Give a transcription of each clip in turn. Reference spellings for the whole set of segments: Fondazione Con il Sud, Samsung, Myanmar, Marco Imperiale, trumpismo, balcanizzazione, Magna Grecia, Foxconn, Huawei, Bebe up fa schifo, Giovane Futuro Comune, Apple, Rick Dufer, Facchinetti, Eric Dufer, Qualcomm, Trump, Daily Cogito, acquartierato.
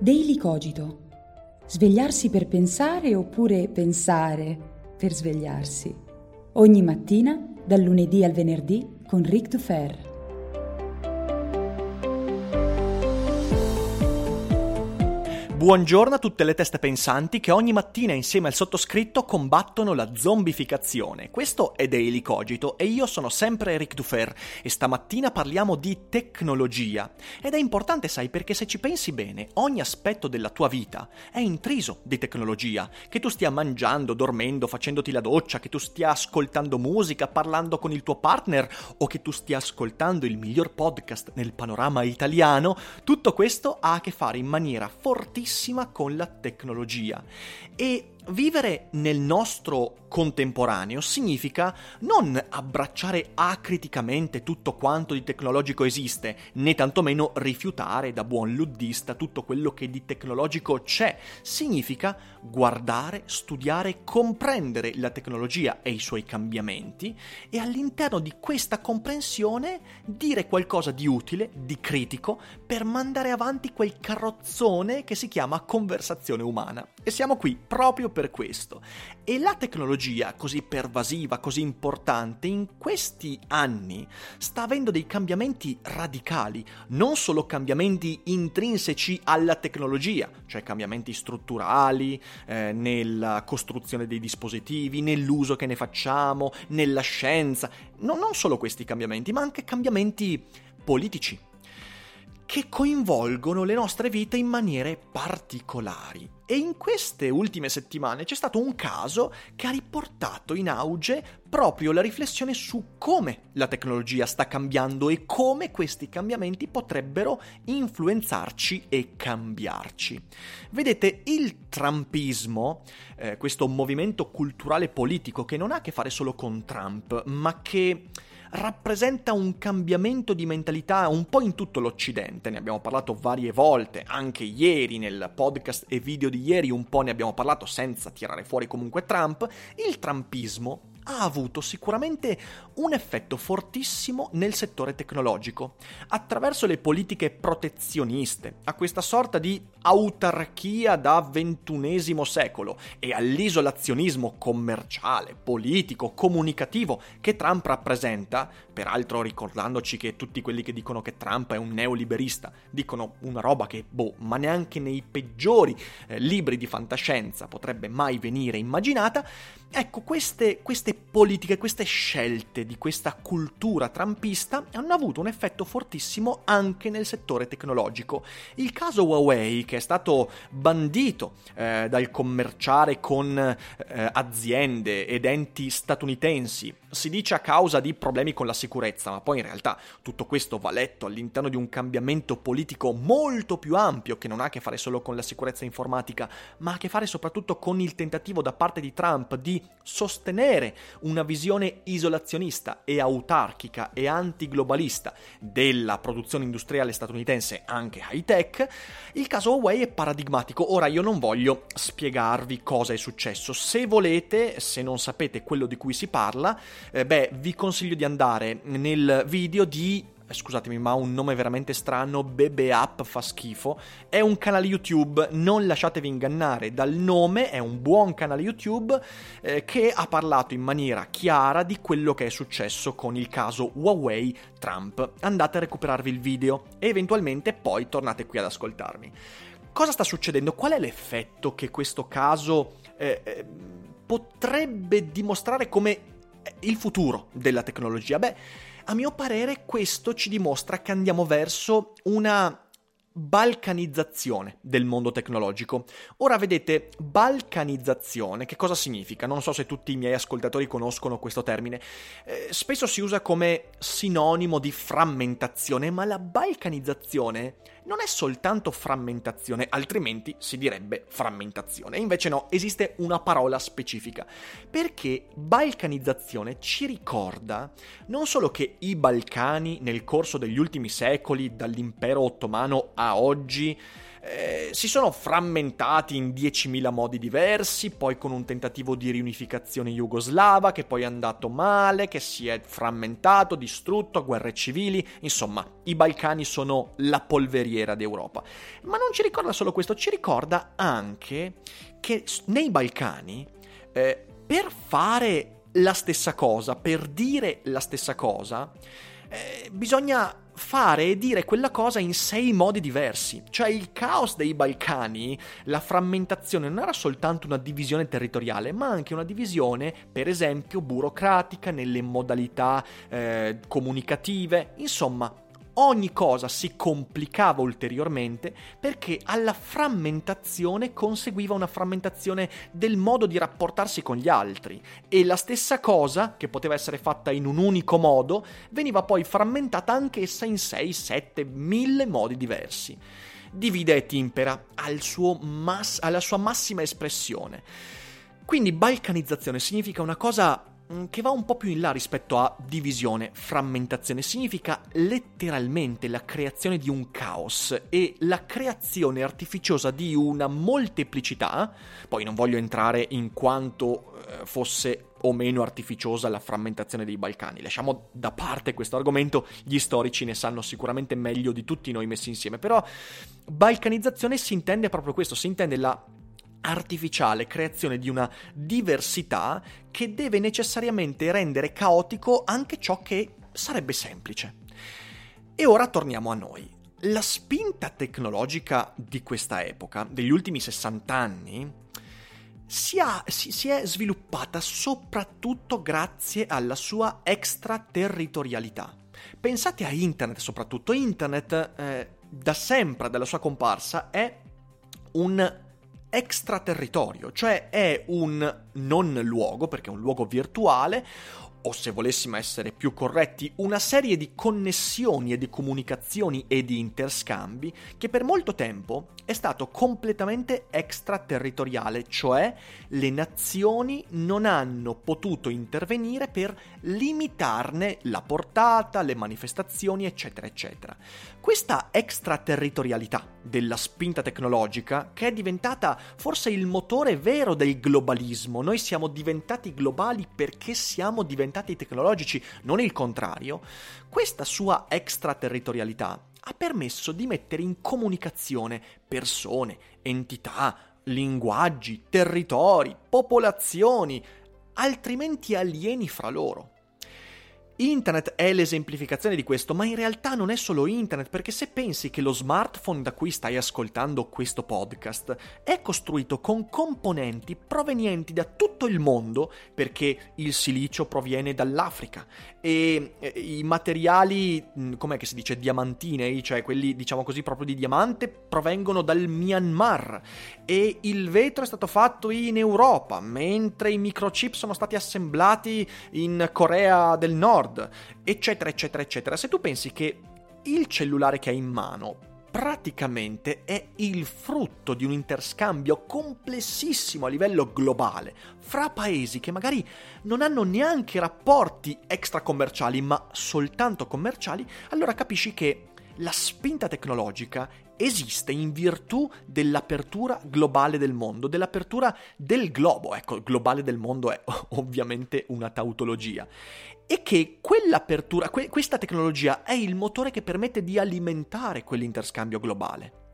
Daily Cogito. Svegliarsi per pensare oppure pensare per svegliarsi. Ogni mattina, dal lunedì al venerdì, con Rick Dufer. Buongiorno a tutte le teste pensanti che ogni mattina insieme al sottoscritto combattono la zombificazione. Questo è Daily Cogito e io sono sempre Eric Dufer e stamattina parliamo di tecnologia. Ed è importante, sai, perché se ci pensi bene, ogni aspetto della tua vita è intriso di tecnologia. Che tu stia mangiando, dormendo, facendoti la doccia, che tu stia ascoltando musica, parlando con il tuo partner o che tu stia ascoltando il miglior podcast nel panorama italiano, tutto questo ha a che fare in maniera fortissima con la tecnologia. E vivere nel nostro contemporaneo significa non abbracciare acriticamente tutto quanto di tecnologico esiste, né tantomeno rifiutare da buon luddista tutto quello che di tecnologico c'è. Significa guardare, studiare, comprendere la tecnologia e i suoi cambiamenti e all'interno di questa comprensione dire qualcosa di utile, di critico, per mandare avanti quel carrozzone che si chiama conversazione umana. E siamo qui proprio per questo. E la tecnologia così pervasiva, così importante, in questi anni sta avendo dei cambiamenti radicali, non solo cambiamenti intrinseci alla tecnologia, cioè cambiamenti strutturali, nella costruzione dei dispositivi, nell'uso che ne facciamo, nella scienza, non solo questi cambiamenti, ma anche cambiamenti politici, che coinvolgono le nostre vite in maniere particolari. E in queste ultime settimane c'è stato un caso che ha riportato in auge proprio la riflessione su come la tecnologia sta cambiando e come questi cambiamenti potrebbero influenzarci e cambiarci. Vedete, il trumpismo, questo movimento culturale politico che non ha a che fare solo con Trump, ma che rappresenta un cambiamento di mentalità un po' in tutto l'Occidente. Ne abbiamo parlato varie volte, anche ieri nel podcast e video di ieri un po' ne abbiamo parlato senza tirare fuori comunque Trump. Il trumpismo ha avuto sicuramente un effetto fortissimo nel settore tecnologico, attraverso le politiche protezioniste, a questa sorta di autarchia da ventunesimo secolo e all'isolazionismo commerciale, politico, comunicativo che Trump rappresenta, peraltro ricordandoci che tutti quelli che dicono che Trump è un neoliberista dicono una roba che, ma neanche nei peggiori libri di fantascienza potrebbe mai venire immaginata. Ecco, queste politiche, queste scelte di questa cultura trumpista hanno avuto un effetto fortissimo anche nel settore tecnologico. Il caso Huawei, che è stato bandito dal commerciare con aziende ed enti statunitensi, si dice a causa di problemi con la sicurezza, ma poi in realtà tutto questo va letto all'interno di un cambiamento politico molto più ampio che non ha a che fare solo con la sicurezza informatica, ma ha a che fare soprattutto con il tentativo da parte di Trump di sostenere una visione isolazionista e autarchica e antiglobalista della produzione industriale statunitense, anche high tech. Il caso Huawei è paradigmatico. Ora io non voglio spiegarvi cosa è successo. Se volete, se non sapete quello di cui si parla, vi consiglio di andare nel video di, scusatemi ma un nome veramente strano, Bebe Up Fa Schifo. È un canale YouTube, non lasciatevi ingannare dal nome, è un buon canale YouTube che ha parlato in maniera chiara di quello che è successo con il caso Huawei Trump. Andate a recuperarvi il video e eventualmente poi tornate qui ad ascoltarmi. Cosa sta succedendo? Qual è l'effetto che questo caso potrebbe dimostrare come il futuro della tecnologia? Beh, a mio parere questo ci dimostra che andiamo verso una balcanizzazione del mondo tecnologico. Ora vedete, balcanizzazione che cosa significa? Non so se tutti i miei ascoltatori conoscono questo termine. Spesso si usa come sinonimo di frammentazione, ma la balcanizzazione non è soltanto frammentazione, altrimenti si direbbe frammentazione. Invece no, esiste una parola specifica, perché balcanizzazione ci ricorda non solo che i Balcani nel corso degli ultimi secoli, dall'impero ottomano a oggi, si sono frammentati in 10.000 modi diversi, poi con un tentativo di riunificazione jugoslava che poi è andato male, che si è frammentato, distrutto, guerre civili, insomma i Balcani sono la polveriera d'Europa. Ma non ci ricorda solo questo, ci ricorda anche che nei Balcani per fare la stessa cosa, per dire la stessa cosa, bisogna fare e dire quella cosa in 6 modi diversi. Cioè il caos dei Balcani, la frammentazione, non era soltanto una divisione territoriale, ma anche una divisione, per esempio, burocratica, nelle modalità comunicative. Insomma, ogni cosa si complicava ulteriormente perché alla frammentazione conseguiva una frammentazione del modo di rapportarsi con gli altri, e la stessa cosa, che poteva essere fatta in un unico modo, veniva poi frammentata anch'essa in 6, 7, 1000 modi diversi. Divide e timpera alla sua massima espressione. Quindi balcanizzazione significa una cosa che va un po' più in là rispetto a divisione, frammentazione. Significa letteralmente la creazione di un caos e la creazione artificiosa di una molteplicità. Poi non voglio entrare in quanto fosse o meno artificiosa la frammentazione dei Balcani. Lasciamo da parte questo argomento, gli storici ne sanno sicuramente meglio di tutti noi messi insieme. Però balcanizzazione si intende proprio questo, si intende la artificiale creazione di una diversità che deve necessariamente rendere caotico anche ciò che sarebbe semplice. E ora torniamo a noi. La spinta tecnologica di questa epoca, degli ultimi 60 anni, si è sviluppata soprattutto grazie alla sua extraterritorialità. Pensate a internet soprattutto. Internet, da sempre, dalla sua comparsa, è un extraterritorio, cioè è un non luogo, perché è un luogo virtuale, o se volessimo essere più corretti, una serie di connessioni e di comunicazioni e di interscambi che per molto tempo è stato completamente extraterritoriale, cioè le nazioni non hanno potuto intervenire per limitarne la portata, le manifestazioni, eccetera, eccetera. Questa extraterritorialità della spinta tecnologica, che è diventata forse il motore vero del globalismo, noi siamo diventati globali perché siamo diventati tecnologici, non il contrario, questa sua extraterritorialità ha permesso di mettere in comunicazione persone, entità, linguaggi, territori, popolazioni, altrimenti alieni fra loro. Internet è l'esemplificazione di questo, ma in realtà non è solo internet, perché se pensi che lo smartphone da cui stai ascoltando questo podcast è costruito con componenti provenienti da tutto il mondo, perché il silicio proviene dall'Africa e i materiali, com'è che si dice, diamantinei, cioè quelli diciamo così proprio di diamante, provengono dal Myanmar, e il vetro è stato fatto in Europa, mentre i microchip sono stati assemblati in Corea del Nord, eccetera, eccetera, eccetera. Se tu pensi che il cellulare che hai in mano praticamente è il frutto di un interscambio complessissimo a livello globale fra paesi che magari non hanno neanche rapporti extracommerciali, ma soltanto commerciali, allora capisci che la spinta tecnologica esiste in virtù dell'apertura globale del mondo, dell'apertura del globo. Ecco, globale del mondo è ovviamente una tautologia. E che quell'apertura, questa tecnologia è il motore che permette di alimentare quell'interscambio globale.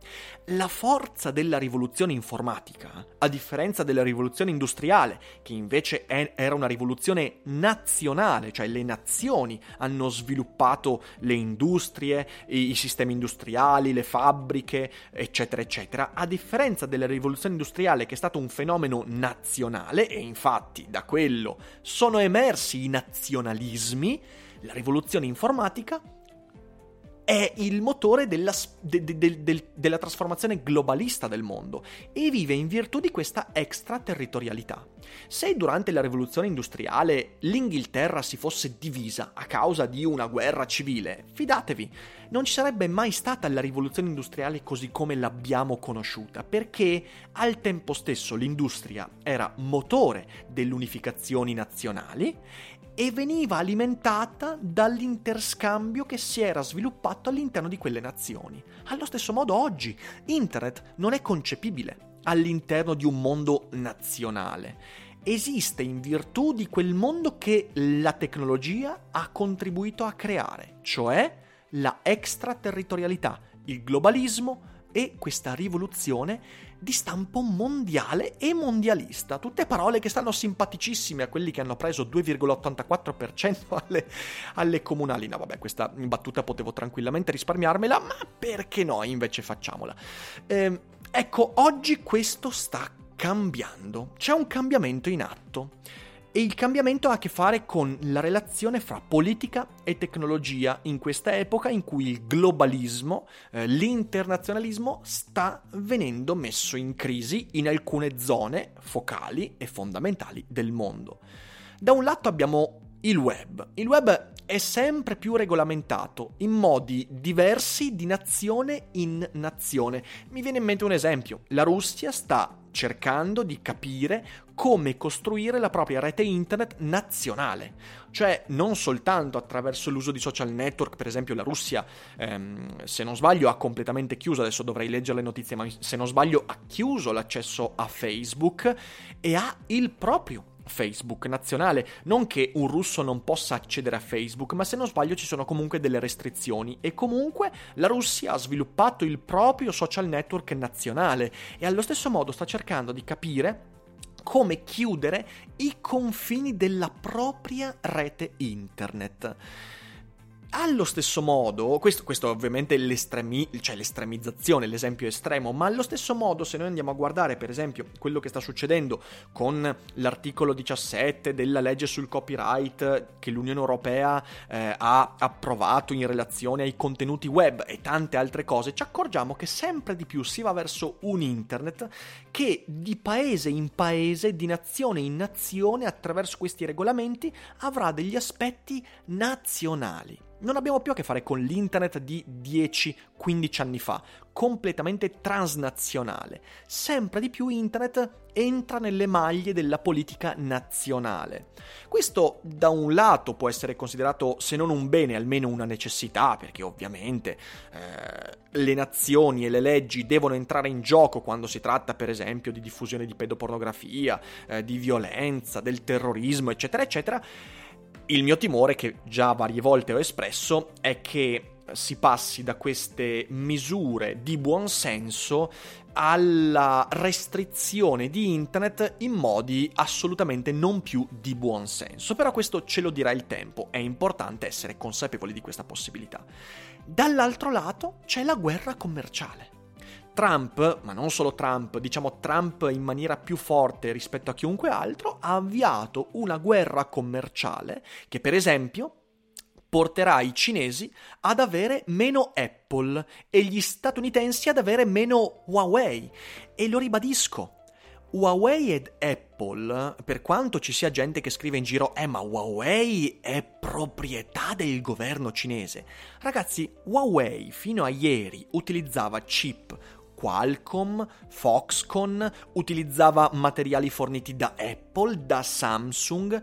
La forza della rivoluzione informatica, a differenza della rivoluzione industriale, che invece era una rivoluzione nazionale, cioè le nazioni hanno sviluppato le industrie, i sistemi industriali, le fabbriche, eccetera, eccetera, a differenza della rivoluzione industriale che è stato un fenomeno nazionale, e infatti da quello sono emersi i nazionalismi, la rivoluzione informatica è il motore della trasformazione globalista del mondo e vive in virtù di questa extraterritorialità. Se durante la rivoluzione industriale l'Inghilterra si fosse divisa a causa di una guerra civile, fidatevi, non ci sarebbe mai stata la rivoluzione industriale così come l'abbiamo conosciuta, perché al tempo stesso l'industria era motore delle unificazioni nazionali e veniva alimentata dall'interscambio che si era sviluppato all'interno di quelle nazioni. Allo stesso modo oggi internet non è concepibile all'interno di un mondo nazionale. Esiste in virtù di quel mondo che la tecnologia ha contribuito a creare, cioè la extraterritorialità, il globalismo e questa rivoluzione di stampo mondiale e mondialista. Tutte parole che stanno simpaticissime a quelli che hanno preso 2,84% alle comunali. No, vabbè, questa battuta potevo tranquillamente risparmiarmela, ma perché no? Invece facciamola. Ecco, oggi questo sta cambiando. C'è un cambiamento in atto. E il cambiamento ha a che fare con la relazione fra politica e tecnologia in questa epoca in cui il globalismo, l'internazionalismo sta venendo messo in crisi in alcune zone focali e fondamentali del mondo. Da un lato abbiamo il web. Il web è sempre più regolamentato in modi diversi di nazione in nazione. Mi viene in mente un esempio. La Russia sta cercando di capire come costruire la propria rete internet nazionale, cioè non soltanto attraverso l'uso di social network. Per esempio la Russia, se non sbaglio, ha completamente chiuso, adesso dovrei leggere le notizie, ma se non sbaglio ha chiuso l'accesso a Facebook e ha il proprio Facebook nazionale. Non che un russo non possa accedere a Facebook, ma se non sbaglio ci sono comunque delle restrizioni, e comunque la Russia ha sviluppato il proprio social network nazionale e allo stesso modo sta cercando di capire come chiudere i confini della propria rete internet. Allo stesso modo, questo è ovviamente l'estremizzazione, l'esempio estremo, ma allo stesso modo se noi andiamo a guardare per esempio quello che sta succedendo con l'articolo 17 della legge sul copyright che l'Unione Europea ha approvato in relazione ai contenuti web e tante altre cose, ci accorgiamo che sempre di più si va verso un internet che di paese in paese, di nazione in nazione, attraverso questi regolamenti avrà degli aspetti nazionali. Non abbiamo più a che fare con l'internet di 10-15 anni fa, completamente transnazionale. Sempre di più internet entra nelle maglie della politica nazionale. Questo da un lato può essere considerato, se non un bene, almeno una necessità, perché ovviamente le nazioni e le leggi devono entrare in gioco quando si tratta per esempio di diffusione di pedopornografia, di violenza, del terrorismo, eccetera, eccetera. Il mio timore, che già varie volte ho espresso, è che si passi da queste misure di buonsenso alla restrizione di internet in modi assolutamente non più di buonsenso. Però questo ce lo dirà il tempo, è importante essere consapevoli di questa possibilità. Dall'altro lato c'è la guerra commerciale. Trump, ma non solo Trump, diciamo Trump in maniera più forte rispetto a chiunque altro, ha avviato una guerra commerciale che, per esempio, porterà i cinesi ad avere meno Apple e gli statunitensi ad avere meno Huawei. E lo ribadisco, Huawei ed Apple, per quanto ci sia gente che scrive in giro ma Huawei è proprietà del governo cinese. Ragazzi, Huawei fino a ieri utilizzava chip Qualcomm, Foxconn, utilizzava materiali forniti da Apple, da Samsung.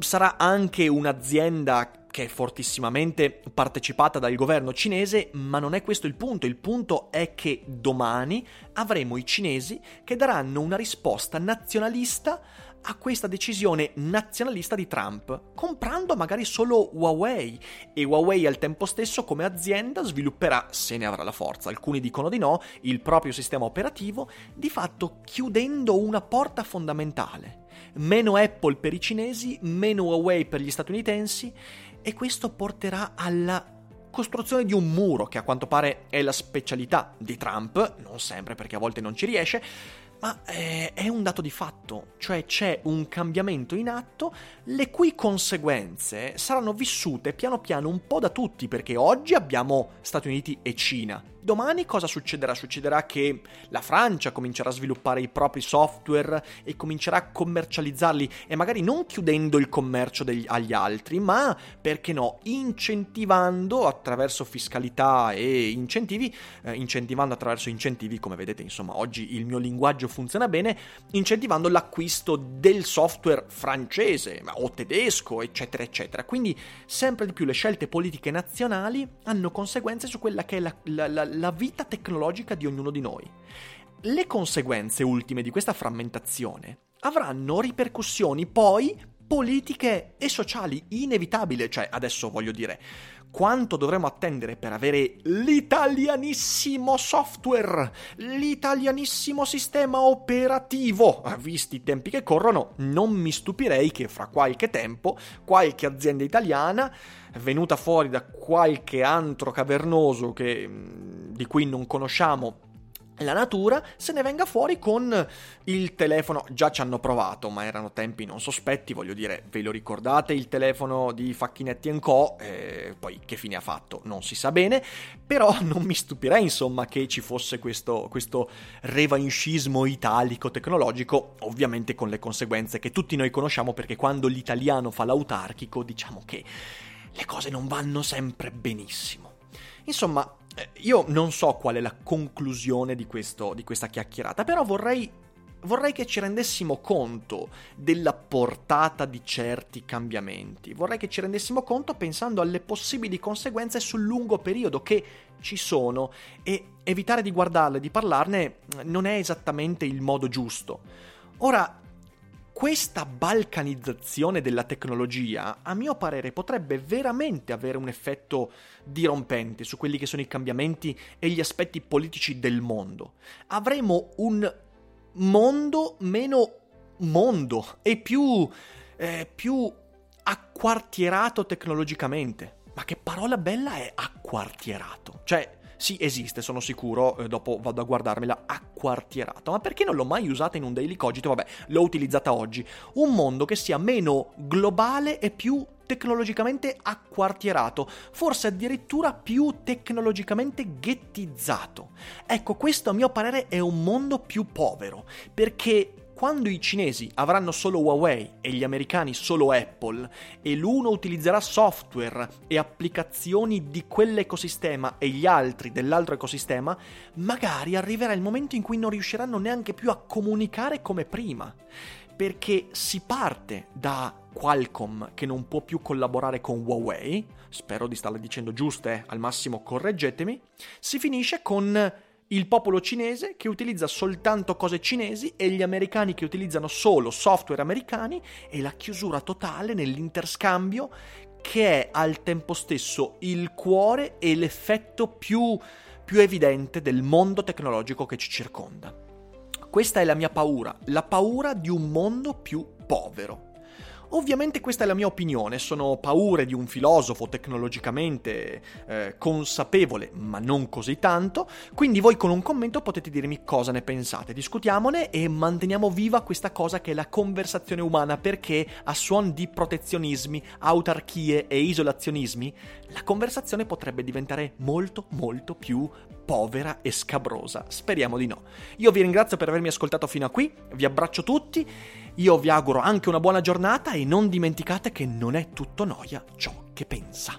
Sarà anche un'azienda che è fortissimamente partecipata dal governo cinese, ma non è questo il punto è che domani avremo i cinesi che daranno una risposta nazionalista a questa decisione nazionalista di Trump, comprando magari solo Huawei, e Huawei al tempo stesso come azienda svilupperà, se ne avrà la forza, alcuni dicono di no, il proprio sistema operativo, di fatto chiudendo una porta fondamentale. Meno Apple per i cinesi, meno Huawei per gli statunitensi, e questo porterà alla costruzione di un muro, che a quanto pare è la specialità di Trump, non sempre perché a volte non ci riesce, ma è un dato di fatto, cioè c'è un cambiamento in atto, le cui conseguenze saranno vissute piano piano un po' da tutti, perché oggi abbiamo Stati Uniti e Cina. Domani cosa succederà? Succederà che la Francia comincerà a sviluppare i propri software e comincerà a commercializzarli, e magari non chiudendo il commercio agli altri, ma, perché no, incentivando attraverso fiscalità e incentivi, incentivando attraverso incentivi, come vedete, insomma, oggi il mio linguaggio funziona bene, incentivando l'acquisto del software francese o tedesco, eccetera eccetera. Quindi sempre di più le scelte politiche nazionali hanno conseguenze su quella che è la vita tecnologica di ognuno di noi. Le conseguenze ultime di questa frammentazione avranno ripercussioni poi politiche e sociali inevitabili, cioè adesso voglio dire, quanto dovremo attendere per avere l'italianissimo software, l'italianissimo sistema operativo? Visti i tempi che corrono, non mi stupirei che fra qualche tempo qualche azienda italiana, venuta fuori da qualche antro cavernoso di cui non conosciamo la natura, se ne venga fuori con il telefono. Già ci hanno provato, ma erano tempi non sospetti, voglio dire, ve lo ricordate il telefono di Facchinetti & Co? Poi che fine ha fatto non si sa bene, però non mi stupirei insomma che ci fosse questo revanchismo italico tecnologico, ovviamente con le conseguenze che tutti noi conosciamo, perché quando l'italiano fa l'autarchico diciamo che le cose non vanno sempre benissimo. Insomma, io non so qual è la conclusione di questa chiacchierata, però vorrei che ci rendessimo conto della portata di certi cambiamenti. Vorrei che ci rendessimo conto pensando alle possibili conseguenze sul lungo periodo che ci sono, e evitare di guardarle, di parlarne, non è esattamente il modo giusto. Ora, questa balcanizzazione della tecnologia, a mio parere, potrebbe veramente avere un effetto dirompente su quelli che sono i cambiamenti e gli aspetti politici del mondo. Avremo un mondo meno mondo e più acquartierato tecnologicamente. Ma che parola bella è acquartierato? Cioè, sì, esiste, sono sicuro, dopo vado a guardarmela, acquartierato. Ma perché non l'ho mai usata in un Daily Cogito? Vabbè, l'ho utilizzata oggi. Un mondo che sia meno globale e più tecnologicamente acquartierato, forse addirittura più tecnologicamente ghettizzato. Ecco, questo a mio parere è un mondo più povero, perché quando i cinesi avranno solo Huawei e gli americani solo Apple, e l'uno utilizzerà software e applicazioni di quell'ecosistema e gli altri dell'altro ecosistema, magari arriverà il momento in cui non riusciranno neanche più a comunicare come prima, perché si parte da Qualcomm che non può più collaborare con Huawei, spero di starla dicendo giusta, al massimo correggetemi, si finisce con il popolo cinese che utilizza soltanto cose cinesi e gli americani che utilizzano solo software americani, e la chiusura totale nell'interscambio, che è al tempo stesso il cuore e l'effetto più evidente del mondo tecnologico che ci circonda. Questa è la mia paura, la paura di un mondo più povero. Ovviamente questa è la mia opinione, sono paure di un filosofo tecnologicamente consapevole, ma non così tanto, quindi voi con un commento potete dirmi cosa ne pensate, discutiamone e manteniamo viva questa cosa che è la conversazione umana, perché a suon di protezionismi, autarchie e isolazionismi, la conversazione potrebbe diventare molto molto più povera e scabrosa, speriamo di no. Io vi ringrazio per avermi ascoltato fino a qui, vi abbraccio tutti, io vi auguro anche una buona giornata e non dimenticate che non è tutto noia ciò che pensa.